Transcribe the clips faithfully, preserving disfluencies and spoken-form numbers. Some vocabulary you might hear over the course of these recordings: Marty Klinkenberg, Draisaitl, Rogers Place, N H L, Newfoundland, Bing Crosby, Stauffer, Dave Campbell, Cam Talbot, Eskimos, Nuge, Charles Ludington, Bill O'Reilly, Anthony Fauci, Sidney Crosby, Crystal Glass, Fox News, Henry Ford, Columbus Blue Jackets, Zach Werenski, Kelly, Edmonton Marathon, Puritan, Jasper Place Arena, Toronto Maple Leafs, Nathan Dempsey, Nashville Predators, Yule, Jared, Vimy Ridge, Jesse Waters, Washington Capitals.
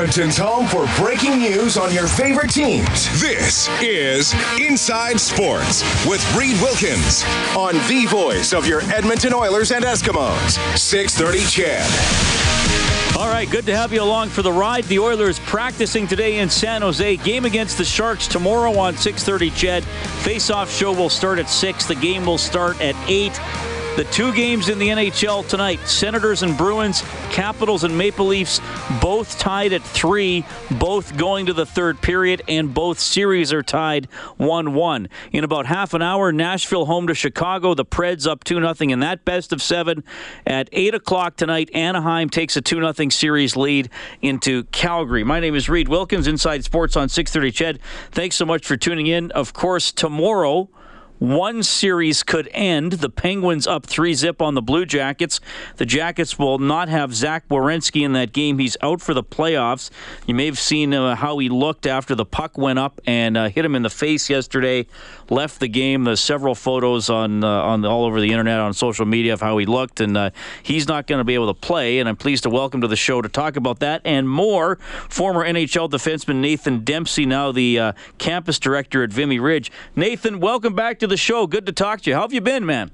Edmonton's home for breaking news on your favorite teams. This is Inside Sports with Reed Wilkins on the voice of your Edmonton Oilers and Eskimos, six thirty C H E D. All right, good to have you along for the ride. The Oilers practicing today in San Jose. Game against the Sharks tomorrow on six thirty C H E D. Face-off show will start at six. The game will start at eight. The two games in the N H L tonight, Senators and Bruins, Capitals and Maple Leafs, both tied at three, both going to the third period, and both series are tied one one. In about half an hour, Nashville home to Chicago, the Preds up two nothing in that best of seven. At eight o'clock tonight, Anaheim takes a two nothing series lead into Calgary. My name is Reed Wilkins, Inside Sports on six thirty C H E D. Thanks so much for tuning in. Of course, tomorrow, one series could end. The Penguins up three zip on the Blue Jackets. The Jackets will not have Zach Werenski in that game. He's out for the playoffs. You may have seen uh, how he looked after the puck went up and uh, hit him in the face yesterday. Left the game. There's several photos on uh, on all over the internet, on social media, of how he looked, and uh, he's not going to be able to play, and I'm pleased to welcome to the show to talk about that and more, former N H L defenseman Nathan Dempsey, now the uh, campus director at Vimy Ridge. Nathan, welcome back to the show. Good to talk to you. How have you been, man?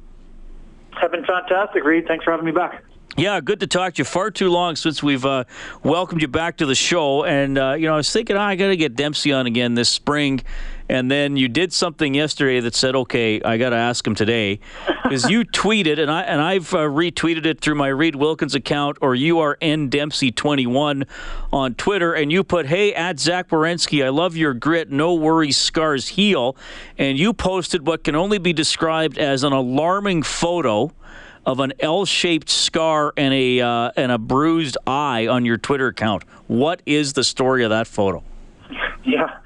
I've been fantastic, Reed. Thanks for having me back. Yeah, good to talk to you. Far too long since we've uh, welcomed you back to the show. And, uh, you know, I was thinking, oh, I got to get Dempsey on again this spring. And then you did something yesterday that said, okay, I got to ask him today. Because you tweeted, and, I, and I've uh, retweeted it through my Reed Wilkins account, or you are N Dempsey twenty-one on Twitter, and you put, hey, at Zach Werenski, I love your grit, no worries, scars heal. And you posted what can only be described as an alarming photo of an L-shaped scar and a uh, and a bruised eye on your Twitter account. What is the story of that photo? Yeah,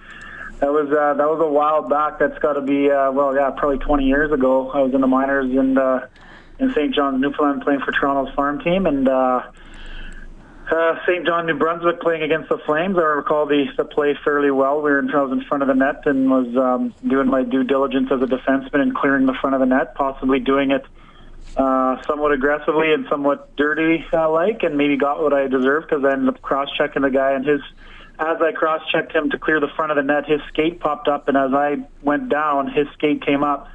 that was uh, that was a while back. That's got to be uh, well, yeah, probably twenty years ago. I was in the minors in uh, in Saint John, Newfoundland, playing for Toronto's farm team, and uh, uh, Saint John, New Brunswick, playing against the Flames. I recall the, the play fairly well. We were in, I was in front of the net and was um, doing my due diligence as a defenseman and clearing the front of the net, possibly doing it Uh, somewhat aggressively and somewhat dirty, uh, like, and maybe got what I deserved because I ended up cross-checking the guy, and his, as I cross-checked him to clear the front of the net, his skate popped up, and as I went down, his skate came up,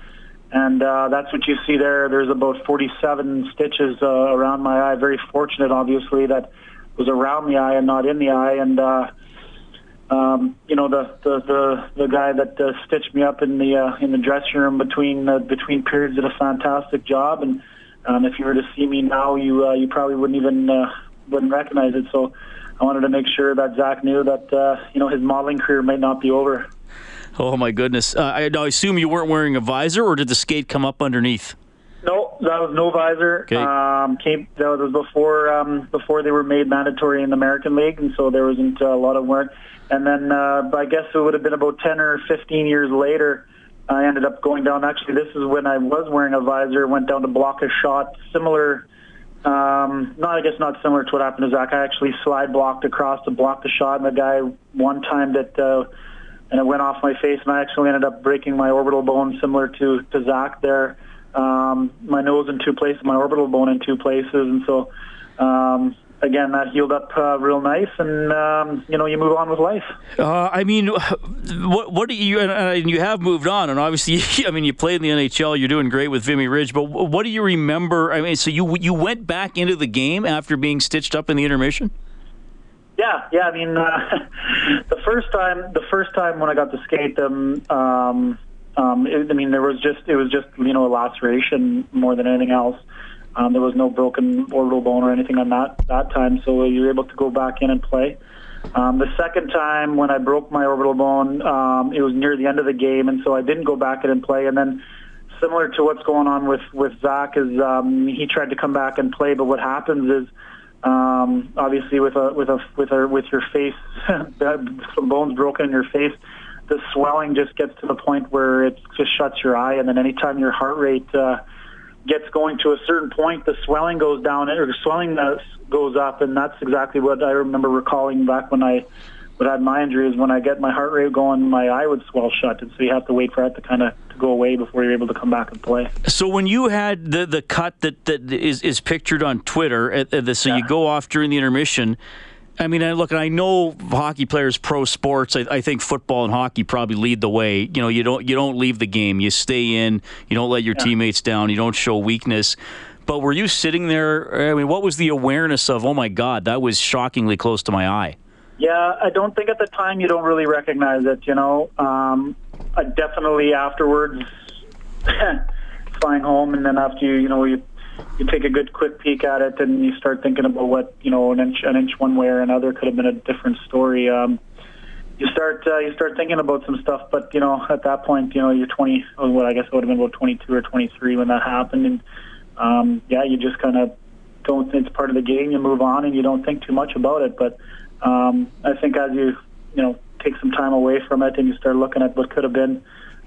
and uh, that's what you see there. There's about forty-seven stitches uh, around my eye. Very fortunate, obviously, that it was around the eye and not in the eye, and uh, um, you know, the the the, the guy that uh, stitched me up in the uh, in the dressing room between uh, between periods did a fantastic job, and Um, if you were to see me now, you uh, you probably wouldn't even uh, wouldn't recognize it. So I wanted to make sure that Zach knew that uh, you know his modeling career might not be over. Oh my goodness! Uh, I, I assume you weren't wearing a visor, or did the skate come up underneath? No, that was no visor. Okay. Um, came, that was before um, before they were made mandatory in the American League, and so there wasn't a lot of work. And then uh, I guess it would have been about ten or fifteen years later. I ended up going down. Actually, this is when I was wearing a visor. Went down to block a shot. Similar, um, not I guess not similar to what happened to Zach. I actually slide blocked across to block the shot, and the guy one time that, uh, and it went off my face, and I actually ended up breaking my orbital bone, similar to to Zach there. Um, my nose in two places, my orbital bone in two places, and so um, again, that healed up uh, real nice, and um, you know, you move on with life. Uh, I mean, what what do you and, and you have moved on, and obviously, I mean, you played in the N H L, you're doing great with Vimy Ridge, but what do you remember? I mean, so you you went back into the game after being stitched up in the intermission? Yeah, yeah. I mean, uh, the first time, the first time when I got to skate them, um, um, it, I mean, there was just it was just you know a laceration more than anything else. Um, there was no broken orbital bone or anything on that, that time, so you were able to go back in and play. Um, the second time when I broke my orbital bone, um, it was near the end of the game, and so I didn't go back in and play. And then similar to what's going on with, with Zach is um, he tried to come back and play, but what happens is um, obviously with a with a with a with your face, some bones broken in your face, the swelling just gets to the point where it just shuts your eye, and then anytime your heart rate uh, gets going to a certain point, the swelling goes down, or the swelling goes up, and that's exactly what I remember recalling back when I would have my injuries. When I get my heart rate going, my eye would swell shut, and so you have to wait for it to kind of to go away before you're able to come back and play. So when you had the, the cut that, that is, is pictured on Twitter, at, at the, so yeah. you go off during the intermission, I mean, look, I know hockey players, pro sports, I, I think football and hockey probably lead the way. You know, you don't you don't leave the game. You stay in. You don't let your yeah. teammates down. You don't show weakness. But were you sitting there, I mean, what was the awareness of, oh, my God, that was shockingly close to my eye? Yeah, I don't think at the time you don't really recognize it, you know. Um, I definitely afterwards flying home, and then after you, you know, you... you take a good quick peek at it, and you start thinking about what, you know, an inch, an inch one way or another could have been a different story. Um, you start, uh, you start thinking about some stuff, but you know, at that point, you know, you're twenty. Or what I guess it would have been about twenty-two or twenty-three when that happened, and um, yeah, you just kind of don't. It's part of the game. You move on, and you don't think too much about it. But um, I think as you, you know, take some time away from it, and you start looking at what could have been.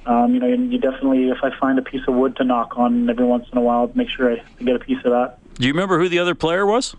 Um, you know, you definitely, if I find a piece of wood to knock on every once in a while, make sure I get a piece of that. Do you remember who the other player was?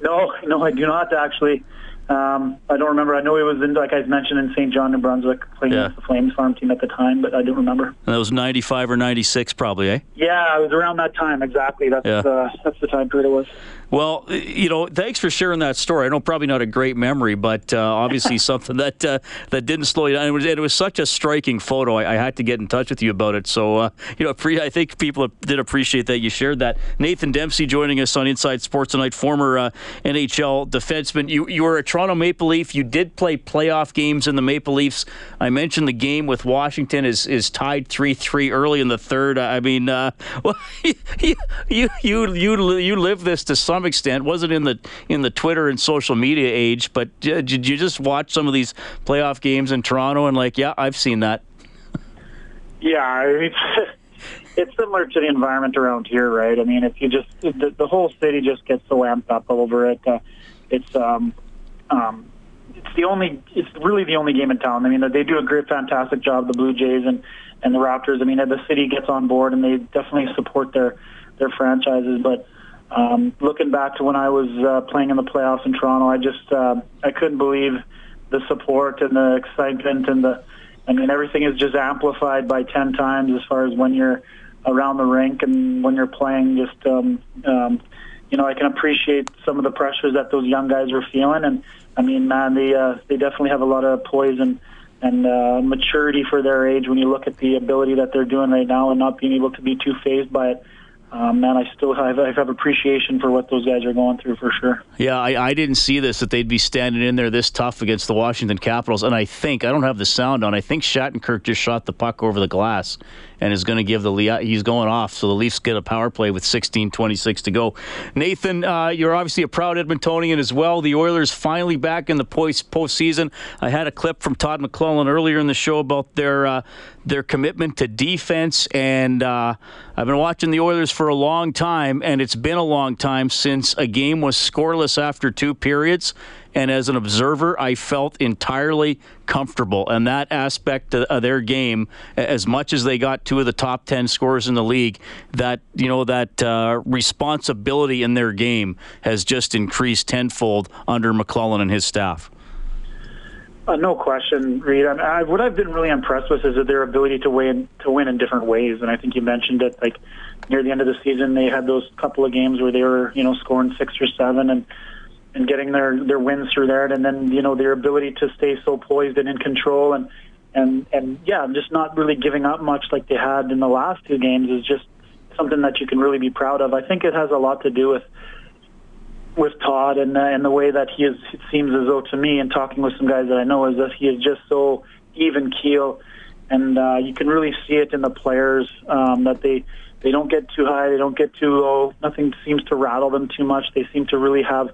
No, no, I do not, actually. Um, I don't remember. I know he was, in, like I mentioned, in Saint John, New Brunswick, playing yeah. with the Flames farm team at the time, but I don't remember. And that was ninety-five or ninety-six probably, eh? Yeah, it was around that time, exactly. That's, yeah. uh, that's the time period it was. Well, you know, thanks for sharing that story. I know probably not a great memory, but uh, obviously something that uh, that didn't slow you down. It was, it was such a striking photo. I, I had to get in touch with you about it. So, uh, you know, pre- I think people did appreciate that you shared that. Nathan Dempsey joining us on Inside Sports Tonight, former uh, N H L defenseman. You, you were a Toronto Maple Leaf. You did play playoff games in the Maple Leafs. I mentioned the game with Washington is is tied three three early in the third. I mean, uh, well, you, you you you you live this to some extent. Wasn't in the in the Twitter and social media age, but did you just watch some of these playoff games in Toronto and like, yeah, I've seen that. Yeah, I mean, it's, it's similar to the environment around here, right? I mean, if you just the, the whole city just gets so amped up over it, uh, it's. Um, Um, it's the only, it's really the only game in town. I mean, they do a great, fantastic job, the Blue Jays and, and the Raptors. I mean, the city gets on board and they definitely support their, their franchises. But um, looking back to when I was uh, playing in the playoffs in Toronto, I just, uh, I couldn't believe the support and the excitement and the, I mean, everything is just amplified by ten times as far as when you're around the rink and when you're playing. Just, um, um, you know, I can appreciate some of the pressures that those young guys were feeling. And, I mean, man, they uh, they definitely have a lot of poise and, and uh, maturity for their age when you look at the ability that they're doing right now and not being able to be too phased by it. Um, man, I still have, I have appreciation for what those guys are going through for sure. Yeah, I, I didn't see this, that they'd be standing in there this tough against the Washington Capitals. And I think, I don't have the sound on, I think Shattenkirk just shot the puck over the glass and is going to give the Leafs, he's going off, so the Leafs get a power play with sixteen twenty-six to go. Nathan, uh, you're obviously a proud Edmontonian as well. The Oilers finally back in the postseason. I had a clip from Todd McLellan earlier in the show about their uh, their commitment to defense, and uh, I've been watching the Oilers for a long time, and it's been a long time since a game was scoreless after two periods. And as an observer, I felt entirely comfortable. And that aspect of their game, as much as they got two of the top ten scorers in the league, that, you know, that uh, responsibility in their game has just increased tenfold under McLellan and his staff. Uh, no question, Reed. I mean, I, what I've been really impressed with is their ability to win, to win in different ways. And I think you mentioned it, like near the end of the season, they had those couple of games where they were, you know, scoring six or seven and. and getting their, their wins through there, and then, you know, their ability to stay so poised and in control and, and, and yeah, just not really giving up much like they had in the last two games is just something that you can really be proud of. I think it has a lot to do with with Todd and, uh, and the way that he is, it seems as though to me, and talking with some guys that I know, is that he is just so even keel, and uh, you can really see it in the players um, that they They don't get too high. They don't get too low. Nothing seems to rattle them too much. They seem to really have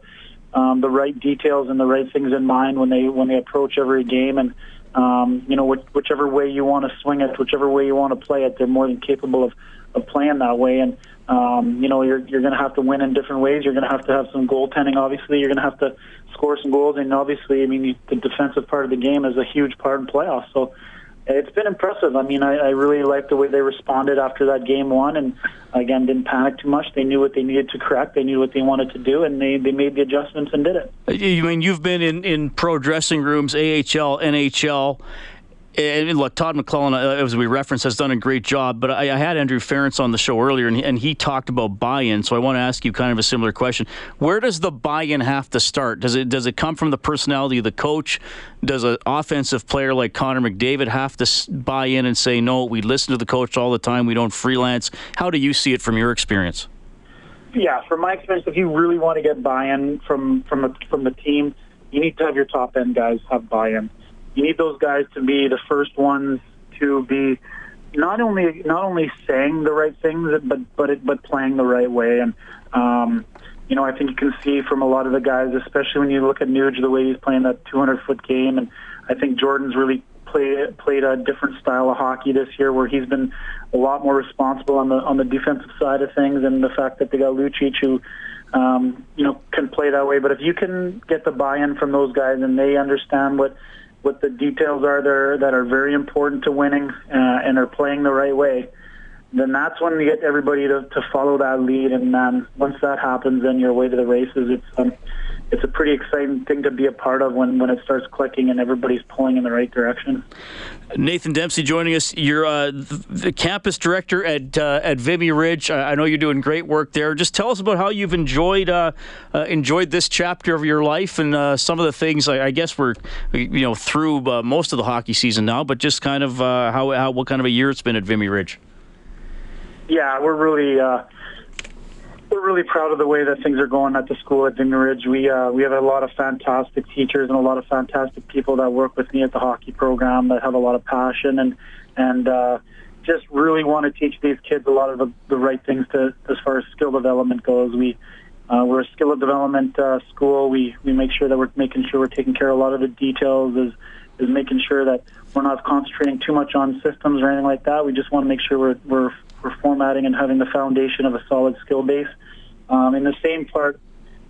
um, the right details and the right things in mind when they when they approach every game. And um, you know, which, whichever way you want to swing it, whichever way you want to play it, they're more than capable of, of playing that way. And um, you know, you're you're going to have to win in different ways. You're going to have to have some goaltending. Obviously, you're going to have to score some goals. And obviously, I mean, you, the defensive part of the game is a huge part in playoffs. So. It's been impressive. I mean, I, I really liked the way they responded after that game one, and again, didn't panic too much. They knew what they needed to correct. They knew what they wanted to do, and they, they made the adjustments and did it. You mean, you've been in, in pro dressing rooms, A H L, N H L, and look, Todd McLellan, uh, as we referenced, has done a great job, but I, I had Andrew Ference on the show earlier, and he, and he talked about buy-in, so I want to ask you kind of a similar question. Where does the buy-in have to start? Does it does it come from the personality of the coach? Does an offensive player like Connor McDavid have to buy in and say, no, we listen to the coach all the time, we don't freelance? How do you see it from your experience? Yeah, from my experience, if you really want to get buy-in from, from, a, from the team, you need to have your top-end guys have buy-in. You need those guys to be the first ones to be not only not only saying the right things, but but it, but playing the right way. And um, you know, I think you can see from a lot of the guys, especially when you look at Nuge, the way he's playing that two hundred foot game. And I think Jordan's really played played a different style of hockey this year, where he's been a lot more responsible on the on the defensive side of things. And the fact that they got Lucic, who um, you know can play that way. But if you can get the buy-in from those guys and they understand what what the details are there that are very important to winning uh, and are playing the right way, then that's when you get everybody to, to follow that lead. And um, once that happens, then you're away to the races. It's um, it's a pretty exciting thing to be a part of when, when it starts clicking and everybody's pulling in the right direction. Nathan Dempsey joining us. You're uh, the campus director at uh, at Vimy Ridge. I know you're doing great work there. Just tell us about how you've enjoyed uh, uh, enjoyed this chapter of your life and uh, some of the things. I, I guess we're you know through uh, most of the hockey season now, but just kind of uh, how how what kind of a year it's been at Vimy Ridge. Yeah, we're really uh, we're really proud of the way that things are going at the school at Vimy Ridge. We uh, we have a lot of fantastic teachers and a lot of fantastic people that work with me at the hockey program that have a lot of passion and and uh, just really want to teach these kids a lot of the, the right things to as far as skill development goes. We uh, we're a skill development uh, school. We we make sure that we're making sure we're taking care of a lot of the details. Is is making sure that we're not concentrating too much on systems or anything like that. We just want to make sure we're we're We're formatting and having the foundation of a solid skill base. Um, in the same part,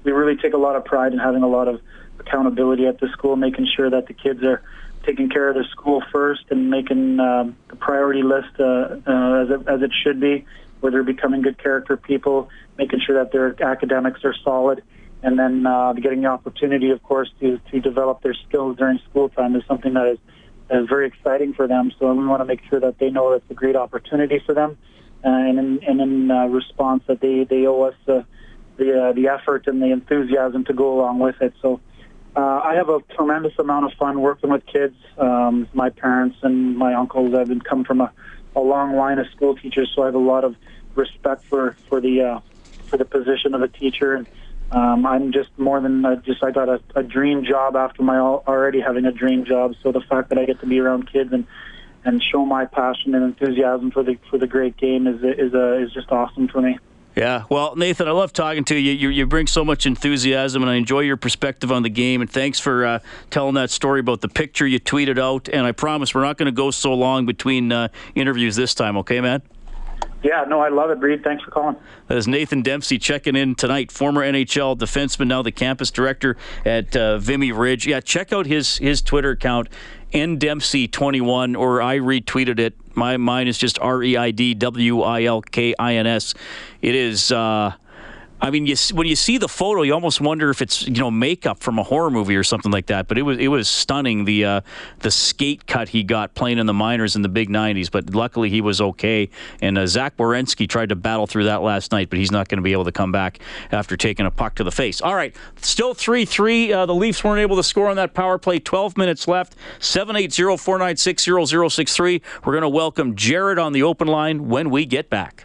we really take a lot of pride in having a lot of accountability at the school, making sure that the kids are taking care of their school first and making uh, the priority list uh, uh, as, it, as it should be, where they're becoming good character people, making sure that their academics are solid, and then uh, getting the opportunity, of course, to, to develop their skills during school time is something that is, is very exciting for them. So we want to make sure that they know it's a great opportunity for them. Uh, and in, and in uh, response that they, they owe us uh, the uh, the effort and the enthusiasm to go along with it. So uh, I have a tremendous amount of fun working with kids. Um, my parents and my uncles, I've been come from a, a long line of school teachers, so I have a lot of respect for for the uh, for the position of a teacher. And um, I'm just more than uh, just I got a, a dream job after my already having a dream job. So the fact that I get to be around kids and and show my passion and enthusiasm for the for the great game is is uh, is just awesome for me. Yeah, well, Nathan, I love talking to you. You you bring so much enthusiasm, and I enjoy your perspective on the game. And thanks for uh, telling that story about the picture you tweeted out. And I promise we're not going to go so long between uh, interviews this time. Okay, man? Yeah, no, I love it, Reed. Thanks for calling. That is Nathan Dempsey checking in tonight, former N H L defenseman, now the campus director at uh, Vimy Ridge. Yeah, check out his his Twitter account, N Dempsey twenty-one, or I retweeted it. My mine is just R E I D W I L K I N S. It is. Uh, I mean, you, when you see the photo, you almost wonder if it's, you know, makeup from a horror movie or something like that. But it was it was stunning, the uh, the skate cut he got playing in the minors in the big nineties. But luckily he was okay. And uh, Zach Werenski tried to battle through that last night, but he's not going to be able to come back after taking a puck to the face. All right, still three three. Uh, the Leafs weren't able to score on that power play. twelve minutes left. seven eight zero, four nine six, zero zero six three. We're going to welcome Jared on the open line when we get back.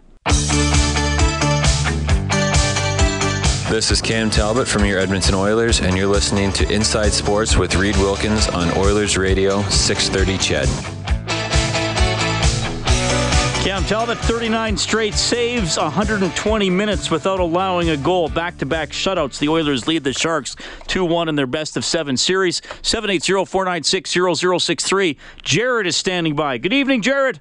This is Cam Talbot from your Edmonton Oilers, and you're listening to Inside Sports with Reed Wilkins on Oilers Radio, six thirty C H E D. Cam Talbot, thirty-nine straight saves, one hundred twenty minutes without allowing a goal. Back-to-back shutouts. The Oilers lead the Sharks two one in their best-of-seven series. seven eight zero, four nine six, zero zero six three. Jared is standing by. Good evening, Jared.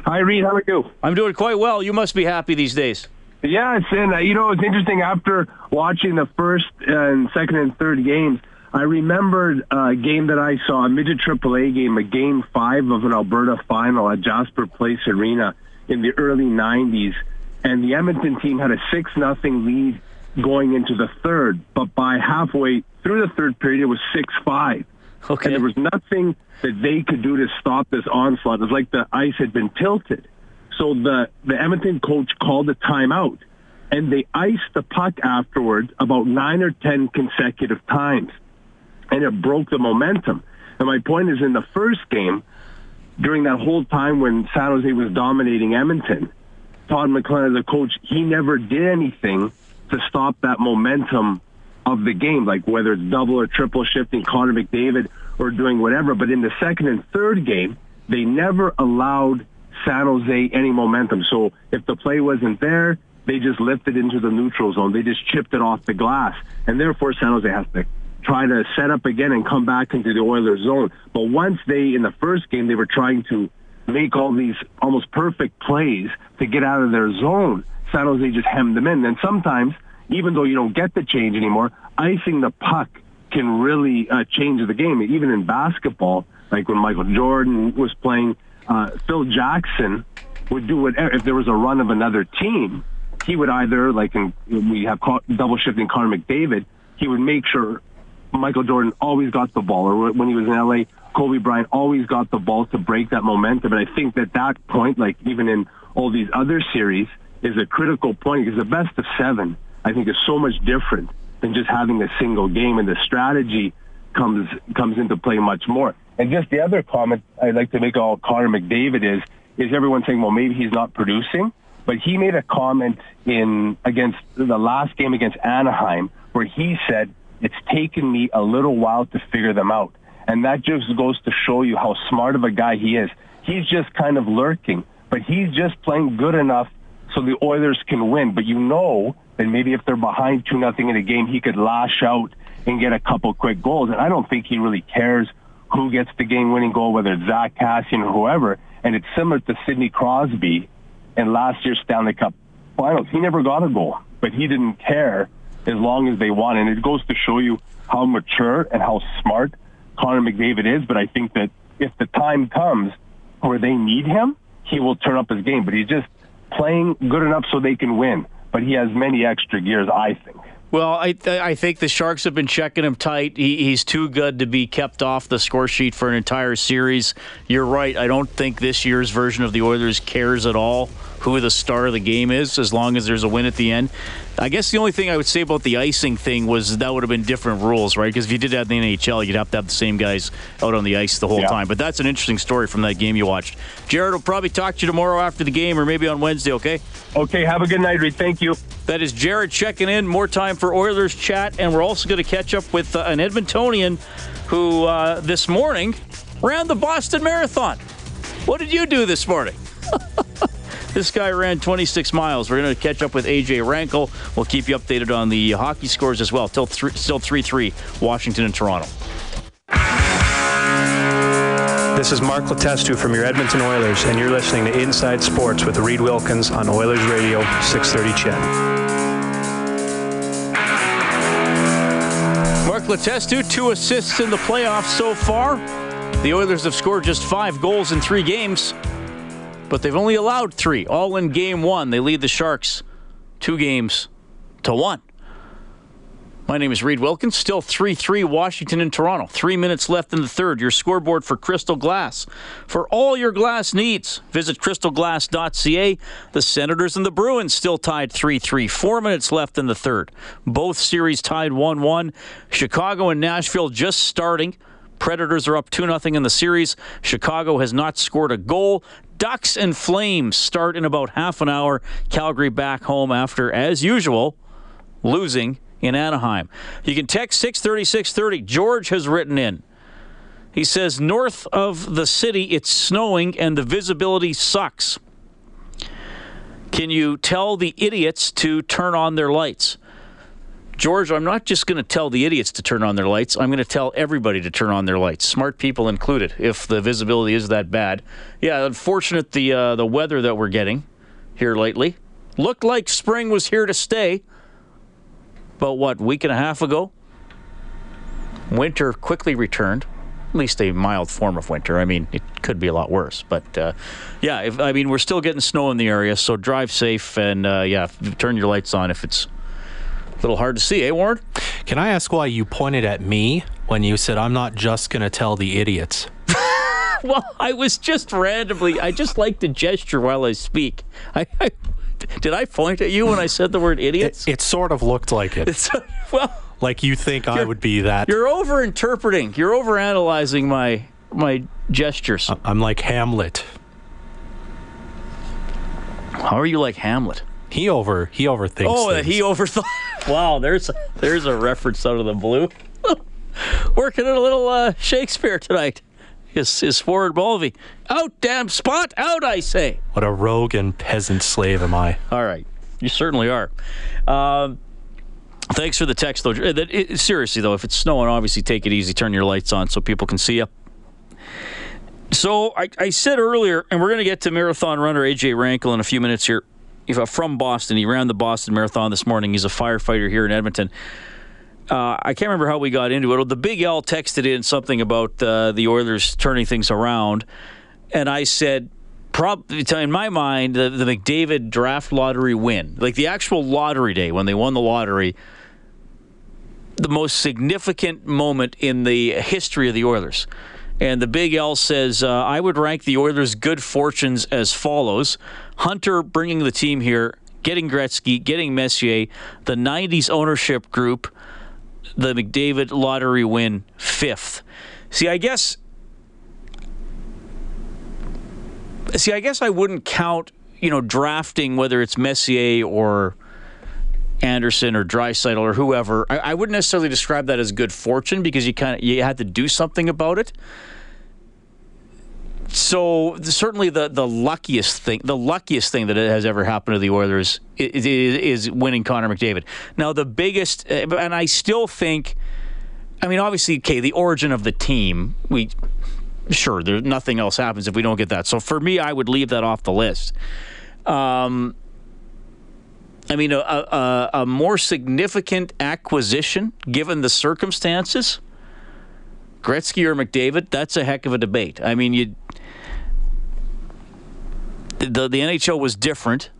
Hi, Reed. How are you? I'm doing quite well. You must be happy these days. Yeah, it's in. Uh, you know, it's interesting. After watching the first and second and third games, I remembered a game that I saw, a midget triple A game, a game five of an Alberta final at Jasper Place Arena in the early nineties. And the Edmonton team had a six nothing lead going into the third. But by halfway through the third period, it was six five. Okay. And there was nothing that they could do to stop this onslaught. It was like the ice had been tilted. So the, the Edmonton coach called a timeout. And they iced the puck afterwards about nine or ten consecutive times. And it broke the momentum. And my point is, in the first game, during that whole time when San Jose was dominating Edmonton, Todd McLellan, the coach, he never did anything to stop that momentum of the game, like whether it's double or triple shifting Connor McDavid or doing whatever. But in the second and third game, they never allowed San Jose any momentum. So if the play wasn't there, they just lifted into the neutral zone. They just chipped it off the glass. And therefore, San Jose has to try to set up again and come back into the Oilers' zone. But once they, in the first game, they were trying to make all these almost perfect plays to get out of their zone, San Jose just hemmed them in. And sometimes, even though you don't get the change anymore, icing the puck can really uh, change the game. Even in basketball, like when Michael Jordan was playing, uh, Phil Jackson would do whatever. If there was a run of another team, he would either, like in, we have double-shifting Connor McDavid, he would make sure Michael Jordan always got the ball, or when he was in L A, Kobe Bryant always got the ball to break that momentum. And I think that that point, like even in all these other series, is a critical point, because the best of seven, I think, is so much different than just having a single game, and the strategy comes comes into play much more. And just the other comment I'd like to make on Connor McDavid is, is everyone saying, well, maybe he's not producing, but he made a comment in against the last game against Anaheim where he said, it's taken me a little while to figure them out. And that just goes to show you how smart of a guy he is. He's just kind of lurking, but he's just playing good enough so the Oilers can win. But you know that maybe if they're behind two nothing in a game, he could lash out and get a couple quick goals. And I don't think he really cares who gets the game-winning goal, whether it's Zach Cassian or whoever. And it's similar to Sidney Crosby in last year's Stanley Cup Finals. He never got a goal, but he didn't care as long as they want. And it goes to show you how mature and how smart Connor McDavid is. But I think that if the time comes where they need him, he will turn up his game. But he's just playing good enough so they can win. But he has many extra gears, I think. Well, I th- I think the Sharks have been checking him tight. He- he's too good to be kept off the score sheet for an entire series. You're right. I don't think this year's version of the Oilers cares at all who the star of the game is, as long as there's a win at the end. I guess the only thing I would say about the icing thing was that would have been different rules, right? Because if you did that in the N H L, you'd have to have the same guys out on the ice the whole yeah. time. But that's an interesting story from that game you watched. Jared, will probably talk to you tomorrow after the game, or maybe on Wednesday, okay? Okay, have a good night, Reed. Thank you. That is Jared checking in. More time for Oilers chat, and we're also going to catch up with uh, an Edmontonian who uh, this morning ran the Boston Marathon. What did you do this morning? This guy ran twenty-six miles. We're going to catch up with A J. Rankle. We'll keep you updated on the hockey scores as well. Till three, still three three, Washington and Toronto. This is Mark Letestu from your Edmonton Oilers, and you're listening to Inside Sports with Reed Wilkins on Oilers Radio six thirty C H E D. Mark Letestu, two assists in the playoffs so far. The Oilers have scored just five goals in three games, but they've only allowed three, all in game one. They lead the Sharks two games to one. My name is Reed Wilkins, still three three Washington and Toronto. Three minutes left in the third. Your scoreboard for Crystal Glass. For all your glass needs, visit crystal glass dot c a. The Senators and the Bruins still tied three three. Four minutes left in the third. Both series tied one one. Chicago and Nashville just starting. Predators are up two nothing in the series. Chicago has not scored a goal. Ducks and Flames start in about half an hour. Calgary back home after, as usual, losing in Anaheim. You can text six thirty, six thirty. George has written in. He says, north of the city, it's snowing and the visibility sucks. Can you tell the idiots to turn on their lights? George, I'm not just going to tell the idiots to turn on their lights. I'm going to tell everybody to turn on their lights, smart people included, if the visibility is that bad. Yeah, unfortunate the uh, the weather that we're getting here lately. Looked like spring was here to stay. But what, week and a half ago? Winter quickly returned, at least a mild form of winter. I mean, it could be a lot worse. But, uh, yeah, if, I mean, we're still getting snow in the area, so drive safe and, uh, yeah, turn your lights on if it's a little hard to see, eh, Warren? Can I ask why you pointed at me when you said, I'm not just going to tell the idiots? Well, I was just randomly, I just like to gesture while I speak. I, I Did I point at you when I said the word idiots? It, it sort of looked like it. It's, well, like you think I would be that. You're over-interpreting. You're over-analyzing my, my gestures. I'm like Hamlet. How are you like Hamlet? He over he overthinks. Oh, things. He overthought. Wow, there's there's a reference out of the blue. Working at a little uh, Shakespeare tonight. His his forward Mulvey. Out, damn spot, out, I say. What a rogue and peasant slave am I. All right, you certainly are. Um, thanks for the text, though. It, it, seriously, though, if it's snowing, obviously take it easy. Turn your lights on so people can see you. So I, I said earlier, and we're going to get to marathon runner A J. Rankle in a few minutes here. From Boston. He ran the Boston Marathon this morning. He's a firefighter here in Edmonton. Uh, I can't remember how we got into it. The Big L texted in something about uh, the Oilers turning things around. And I said, probably in my mind, the, the McDavid draft lottery win, like the actual lottery day when they won the lottery, the most significant moment in the history of the Oilers. And the Big L says, uh, I would rank the Oilers' good fortunes as follows. Hunter bringing the team here, getting Gretzky, getting Messier, the nineties ownership group, the McDavid lottery win, fifth. See, I guess... See, I guess I wouldn't count, you know, drafting, whether it's Messier or Anderson or Draisaitl or whoever. I, I wouldn't necessarily describe that as good fortune because you kind of you had to do something about it. So certainly the the luckiest thing, the luckiest thing that has ever happened to the Oilers is, is, is winning Connor McDavid. Now the biggest, and I still think, I mean obviously, okay, the origin of the team, we sure there nothing else happens if we don't get that. So for me, I would leave that off the list. Um. I mean, a, a, a more significant acquisition, given the circumstances, Gretzky or McDavid, that's a heck of a debate. I mean, you the, the N H L was different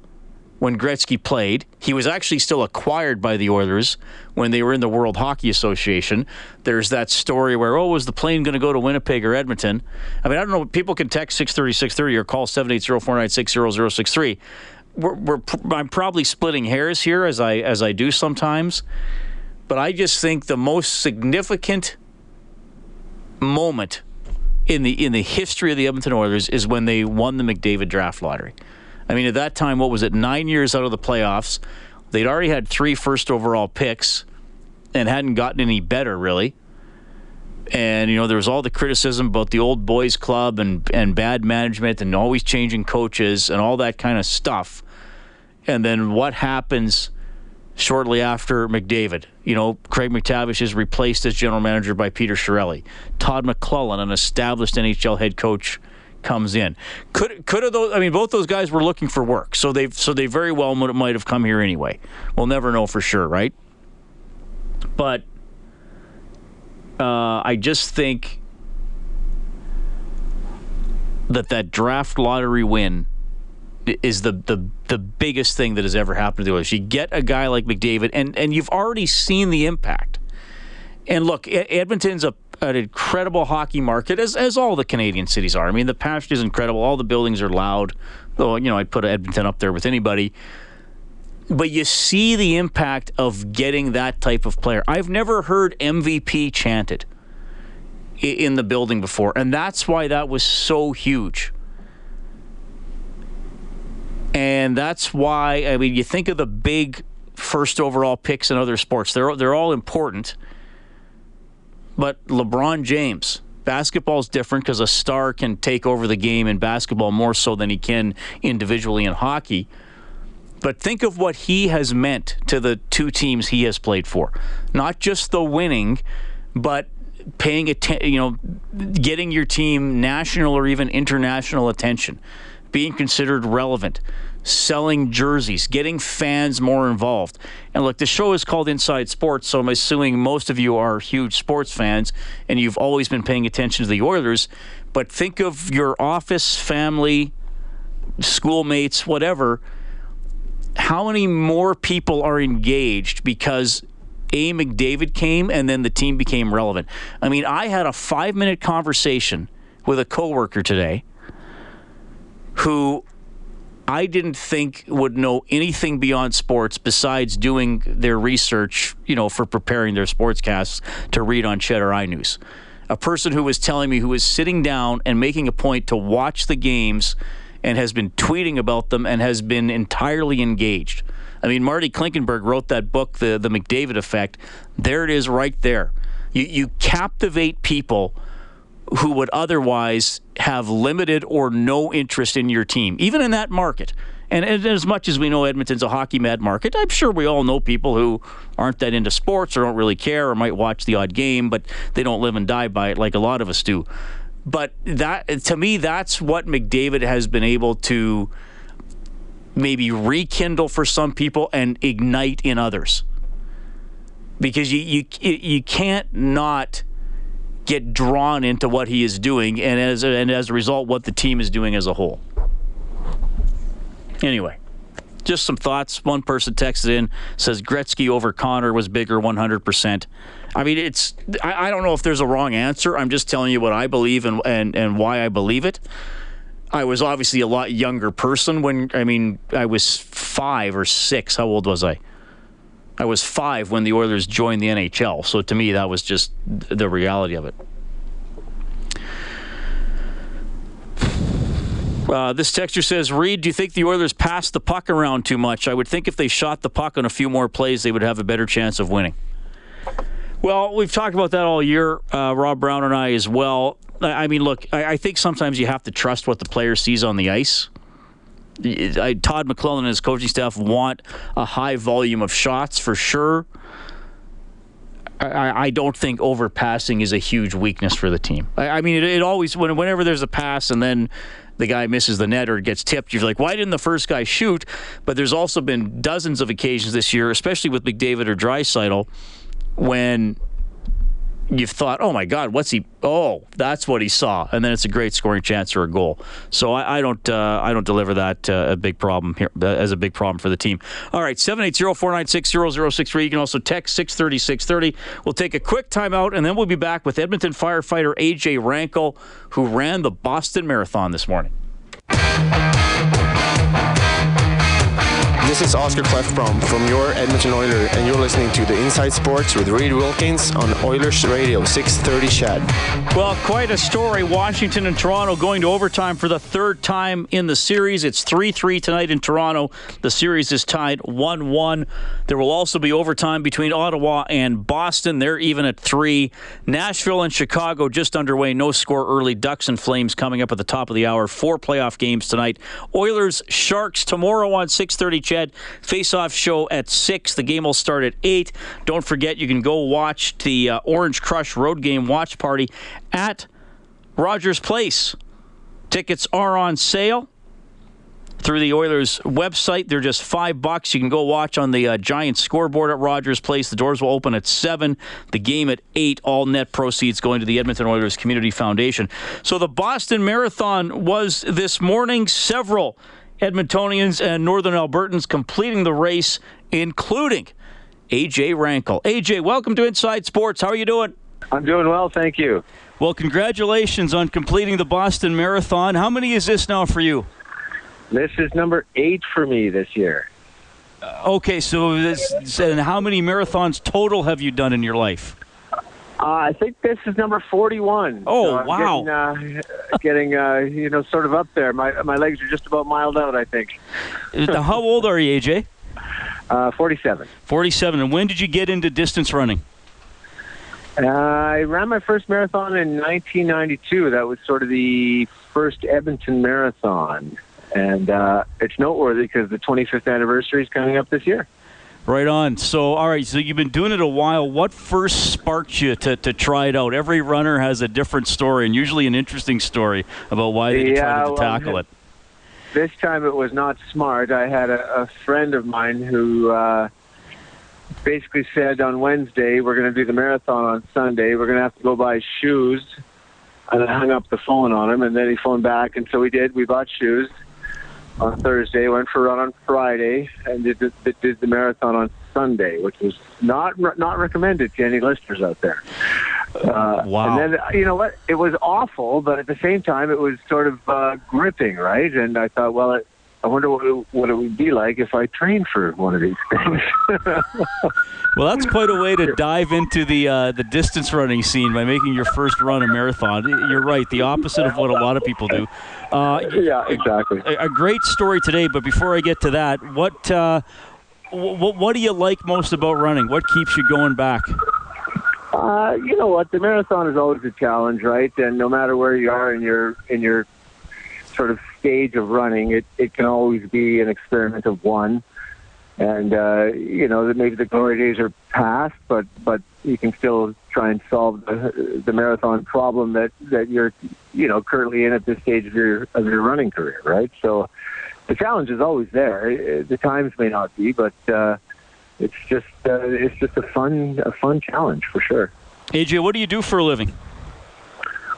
when Gretzky played. He was actually still acquired by the Oilers when they were in the World Hockey Association. There's that story where, oh, was the plane going to go to Winnipeg or Edmonton? I mean, I don't know. People can text six thirty, six thirty or call seven eight zero, four nine six, zero zero six three. We're, we're, I'm probably splitting hairs here, as I as I do sometimes, but I just think the most significant moment in the in the history of the Edmonton Oilers is when they won the McDavid draft lottery. I mean, at that time, what was it? Nine years out of the playoffs, they'd already had three first overall picks, and hadn't gotten any better really. And you know, there was all the criticism about the old boys club and and bad management and always changing coaches and all that kind of stuff. And then what happens shortly after McDavid? You know, Craig McTavish is replaced as general manager by Peter Chiarelli. Todd McLellan, an established N H L head coach, comes in. Could could have those? I mean, both those guys were looking for work, so they so they very well might have come here anyway. We'll never know for sure, right? But. Uh, I just think that that draft lottery win is the, the the biggest thing that has ever happened to us. You get a guy like McDavid, and, and you've already seen the impact. And look, Edmonton's a, an incredible hockey market, as as all the Canadian cities are. I mean, the passion is incredible. All the buildings are loud. Though, you know, I'd put Edmonton up there with anybody. But you see the impact of getting that type of player. I've never heard M V P chanted in the building before, and that's why that was so huge. And that's why, I mean, you think of the big first overall picks in other sports. They're, they're all important. But LeBron James, basketball's different because a star can take over the game in basketball more so than he can individually in hockey. But think of what he has meant to the two teams he has played for. Not just the winning, but paying atten- you know, getting your team national or even international attention, being considered relevant, selling jerseys, getting fans more involved. And look, the show is called Inside Sports, so I'm assuming most of you are huge sports fans and you've always been paying attention to the Oilers. But think of your office, family, schoolmates, whatever. How many more people are engaged because A. McDavid came and then the team became relevant? I mean, I had a five-minute conversation with a coworker today who I didn't think would know anything beyond sports besides doing their research, you know, for preparing their sportscasts to read on CHED or iNews. A person who was telling me who was sitting down and making a point to watch the games and has been tweeting about them and has been entirely engaged. I mean, Marty Klinkenberg wrote that book, The, the McDavid Effect. There it is right there. You, you captivate people who would otherwise have limited or no interest in your team, even in that market. And, and as much as we know Edmonton's a hockey-mad market, I'm sure we all know people who aren't that into sports or don't really care or might watch the odd game, but they don't live and die by it like a lot of us do. But that, to me, that's what McDavid has been able to maybe rekindle for some people and ignite in others. Because you you you can't not get drawn into what he is doing and as, and as a result, what the team is doing as a whole. Anyway, just some thoughts. One person texted in, says Gretzky over Connor was bigger one hundred percent. I mean, it's I, I don't know if there's a wrong answer. I'm just telling you what I believe and, and, and why I believe it. I was obviously a lot younger person when, I mean, I was five or six. How old was I? I was five when the Oilers joined the N H L. So to me, that was just the reality of it. Uh, this texter says, Reed, do you think the Oilers passed the puck around too much? I would think if they shot the puck on a few more plays, they would have a better chance of winning. Well, we've talked about that all year, uh, Rob Brown and I as well. I mean, look, I, I think sometimes you have to trust what the player sees on the ice. I, Todd McLellan and his coaching staff want a high volume of shots for sure. I, I don't think overpassing is a huge weakness for the team. I, I mean, it, it always, when, whenever there's a pass and then the guy misses the net or gets tipped, you're like, why didn't the first guy shoot? But there's also been dozens of occasions this year, especially with McDavid or Draisaitl, when you've thought, oh my God, what's he? Oh, that's what he saw, and then it's a great scoring chance or a goal. So I, I don't, uh, I don't deliver that uh, a big problem here uh, as a big problem for the team. All right, seven eight zero four nine six zero zero six three. You can also text six thirty six thirty. We'll take a quick timeout, and then we'll be back with Edmonton firefighter A J. Rankle, who ran the Boston Marathon this morning. This is Oscar Clefbaum from your Edmonton Oilers, and you're listening to the Inside Sports with Reed Wilkins on Oilers Radio six thirty CHED. Well, quite a story. Washington and Toronto going to overtime for the third time in the series. It's three three tonight in Toronto. The series is tied one one. There will also be overtime between Ottawa and Boston. They're even at three. Nashville and Chicago just underway. No score early. Ducks and Flames coming up at the top of the hour. Four playoff games tonight. Oilers, Sharks tomorrow on six thirty CHED. Face-off show at six. The game will start at eight. Don't forget, you can go watch the uh, Orange Crush Road Game Watch Party at Rogers Place. Tickets are on sale through the Oilers website. They're just five bucks. You can go watch on the uh, Giants scoreboard at Rogers Place. The doors will open at seven. The game at eight. All net proceeds going to the Edmonton Oilers Community Foundation. So the Boston Marathon was this morning. Several Edmontonians and Northern Albertans completing the race, including A J. Rankle. A J, welcome to Inside Sports. How are you doing? I'm doing well, thank you. Well, congratulations on completing the Boston Marathon. How many is this now for you? This is number eight for me this year. Uh, okay, so this, and how many marathons total have you done in your life? Uh, I think this is number forty-one. Oh, so wow. Getting, uh, getting uh, you know, sort of up there. My my legs are just about miled out, I think. How old are you, A J? Uh, forty-seven. forty-seven. And when did you get into distance running? Uh, I ran my first marathon in nineteen ninety-two. That was sort of the first Edmonton Marathon. And uh, it's noteworthy because the twenty-fifth anniversary is coming up this year. Right on. So, all right, so you've been doing it a while. What first sparked you to, to try it out? Every runner has a different story, and usually an interesting story about why they yeah, decided to well, tackle it. This time it was not smart. I had a, a friend of mine who uh, basically said on Wednesday, we're going to do the marathon on Sunday. We're going to have to go buy shoes. And I hung up the phone on him, and then he phoned back, and so we did. We bought shoes on Thursday, went for a run on Friday, and did the, did the marathon on Sunday, which was not not recommended to any listeners out there. Uh, wow. And then, you know what, it was awful, but at the same time, it was sort of uh, gripping, right? And I thought, well, it, I wonder what it, what it would be like if I trained for one of these things. Well, that's quite a way to dive into the uh, the distance running scene by making your first run a marathon. You're right, the opposite of what a lot of people do. Uh, yeah, exactly. A, a great story today, but before I get to that, what uh, w- what do you like most about running? What keeps you going back? Uh, you know what, the marathon is always a challenge, right? And no matter where you are in your in your sort of stage of running, it, it can always be an experiment of one. And, uh, you know, maybe the glory days are past, but, but you can still try and solve the, the marathon problem that, that you're, you know, currently in at this stage of your, of your running career, right? So the challenge is always there. The times may not be, but uh, it's just uh, it's just a fun, a fun challenge for sure. A J, what do you do for a living?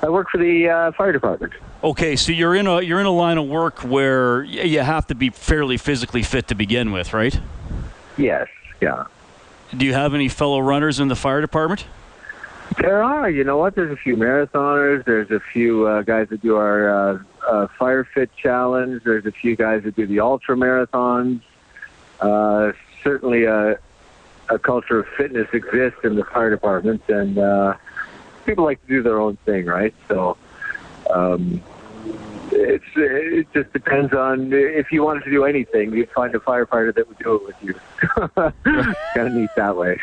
I work for the uh, fire department. Okay, so you're in a you're in a line of work where you have to be fairly physically fit to begin with, right? Yes, yeah. Do you have any fellow runners in the fire department? There are. You know what? There's a few marathoners. There's a few uh, guys that do our uh, uh, Fire Fit Challenge. There's a few guys that do the ultra marathons. Uh, certainly, a, a culture of fitness exists in the fire department, and uh, people like to do their own thing, right? So. Um, it's, it just depends on if you wanted to do anything, you'd find a firefighter that would do it with you. Kind of neat that way.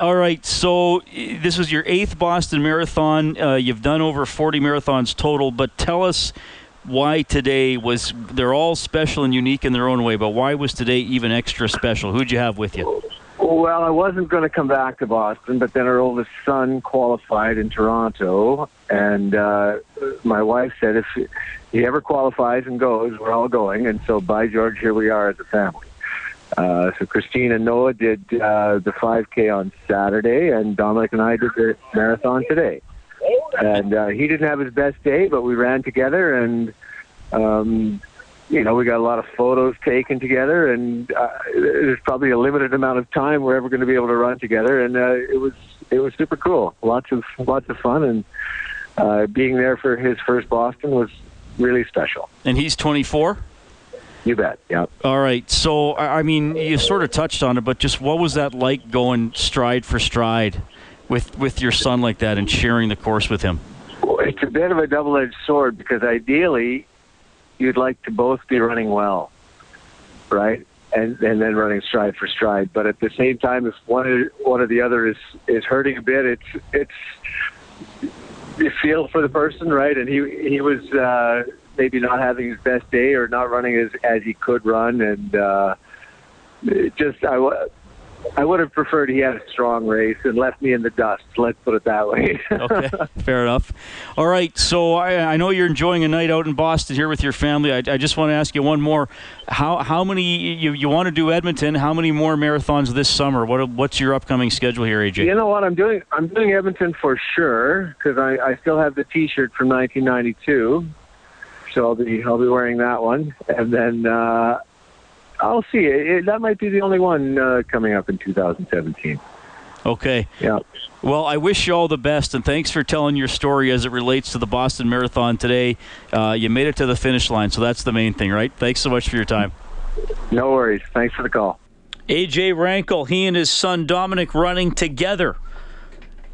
All right, so this was your eighth Boston Marathon. Uh, you've done over forty marathons total, but tell us why today was, they're all special and unique in their own way, but why was today even extra special? Who'd you have with you? Well, I wasn't going to come back to Boston, but then our oldest son qualified in Toronto, and uh, my wife said if he ever qualifies and goes, we're all going, and so by George, here we are as a family. Uh, so Christine and Noah did uh, the five K on Saturday, and Dominic and I did the marathon today. And uh, he didn't have his best day, but we ran together, and um you know, we got a lot of photos taken together, and uh, there's probably a limited amount of time we're ever going to be able to run together. And uh, it was it was super cool, lots of lots of fun, and uh, being there for his first Boston was really special. And he's twenty-four. You bet. Yeah. All right. So I mean, you sort of touched on it, but just what was that like going stride for stride with with your son like that and sharing the course with him? Well, it's a bit of a double-edged sword because ideally, you'd like to both be running well, right? And and then running stride for stride. But at the same time, if one one or the other is, is hurting a bit, it's it's you feel for the person, right? And he he was uh, maybe not having his best day or not running as as he could run, and uh, it just I. I would have preferred he had a strong race and left me in the dust. Let's put it that way. Okay, fair enough. All right, so I, I know you're enjoying a night out in Boston here with your family. I, I just want to ask you one more. How how many you you want to do Edmonton? How many more marathons this summer? What what's your upcoming schedule here, A J? You know what, I'm doing I'm doing Edmonton for sure because I, I still have the T-shirt from nineteen ninety-two, so I'll be I'll be wearing that one, and then. Uh, I'll see. It, that might be the only one uh, coming up in two thousand seventeen. Okay. Yeah. Well, I wish you all the best, and thanks for telling your story as it relates to the Boston Marathon today. Uh, you made it to the finish line, so that's the main thing, right? Thanks so much for your time. No worries. Thanks for the call. A J Rankle, he and his son Dominic running together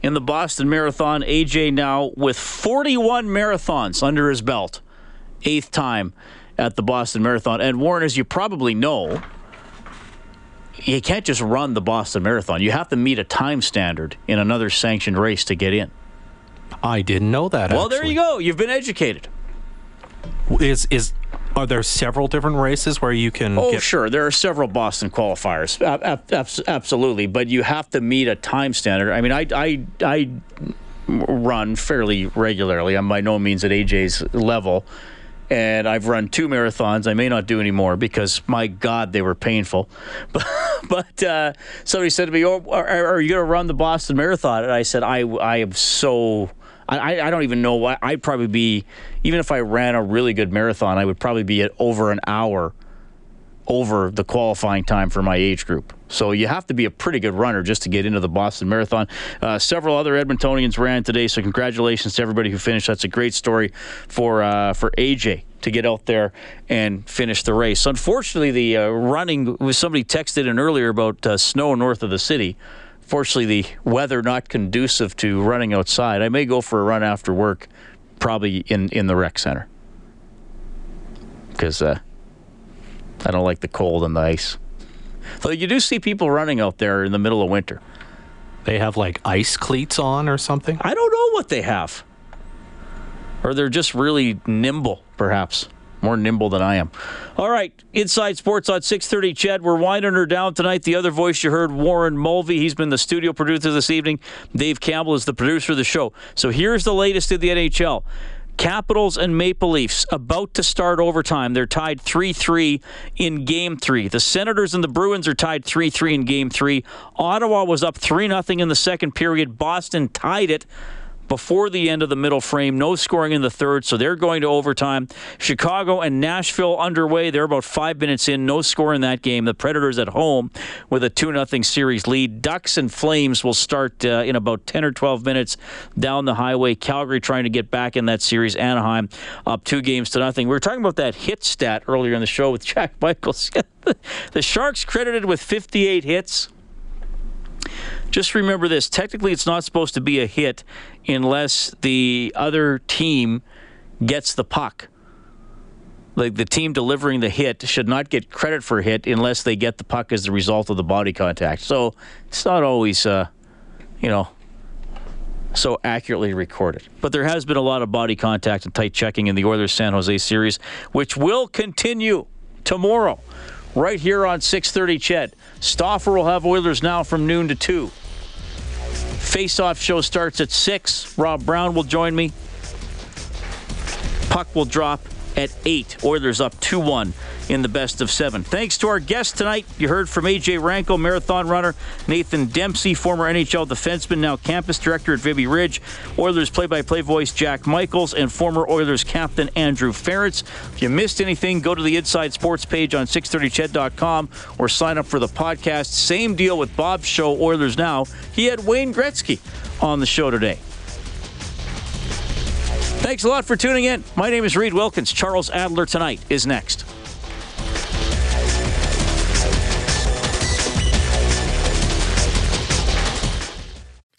in the Boston Marathon. A J now with forty-one marathons under his belt, eighth time at the Boston Marathon. And Warren, as you probably know, you can't just run the Boston Marathon. You have to meet a time standard in another sanctioned race to get in. I didn't know that, well, actually. There you go. You've been educated. Is is Are there several different races where you can Oh, get- sure. There are several Boston qualifiers. Absolutely. But you have to meet a time standard. I mean, I, I, I run fairly regularly. I'm by no means at A J's level. And I've run two marathons. I may not do any more because, my God, they were painful. But, but uh, somebody said to me, oh, are, are you going to run the Boston Marathon? And I said, I, I am so... I, I don't even know why. I'd probably be, even if I ran a really good marathon, I would probably be at over an hour over the qualifying time for my age group. So you have to be a pretty good runner just to get into the Boston Marathon. Uh, several other Edmontonians ran today, so congratulations to everybody who finished. That's a great story for uh, for A J to get out there and finish the race. Unfortunately, the uh, running, somebody texted in earlier about uh, snow north of the city. Fortunately, the weather not conducive to running outside. I may go for a run after work, probably in, in the rec center. Because uh, I don't like the cold and the ice. Though you do see people running out there in the middle of winter. They have, like, ice cleats on or something? I don't know what they have. Or they're just really nimble, perhaps. More nimble than I am. All right, Inside Sports on six thirty C H E D. We're winding her down tonight. The other voice you heard, Warren Mulvey. He's been the studio producer this evening. Dave Campbell is the producer of the show. So here's the latest in the N H L. Capitals and Maple Leafs about to start overtime. They're tied three three in Game three. The Senators and the Bruins are tied three three in Game three. Ottawa was up three nothing in the second period. Boston tied it before the end of the middle frame. No scoring in the third, so they're going to overtime. Chicago and Nashville underway. They're about five minutes in. No score in that game. The Predators at home with a two nothing series lead. Ducks and Flames will start uh, in about ten or twelve minutes down the highway. Calgary trying to get back in that series. Anaheim up two games to nothing. We were talking about that hit stat earlier in the show with Jack Michaels. The Sharks credited with fifty-eight hits. Just remember this. Technically, it's not supposed to be a hit unless the other team gets the puck. Like, the team delivering the hit should not get credit for a hit unless they get the puck as the result of the body contact. So it's not always, uh, you know, so accurately recorded. But there has been a lot of body contact and tight checking in the Oilers-San Jose series, which will continue tomorrow. Right here on six thirty C H E D. Stauffer will have Oilers Now from noon to two. Face-off show starts at six. Rob Brown will join me. Puck will drop at eight. Oilers up two one in the best of seven. Thanks to our guests tonight. You heard from A J. Rankle, marathon runner. Nathan Dempsey, former N H L defenseman, now campus director at Vimy Ridge. Oilers play-by-play voice Jack Michaels and former Oilers captain Andrew Ference. If you missed anything, go to the Inside Sports page on six thirty C H E D dot com or sign up for the podcast. Same deal with Bob's show, Oilers Now. He had Wayne Gretzky on the show today. Thanks a lot for tuning in. My name is Reed Wilkins. Charles Adler Tonight is next.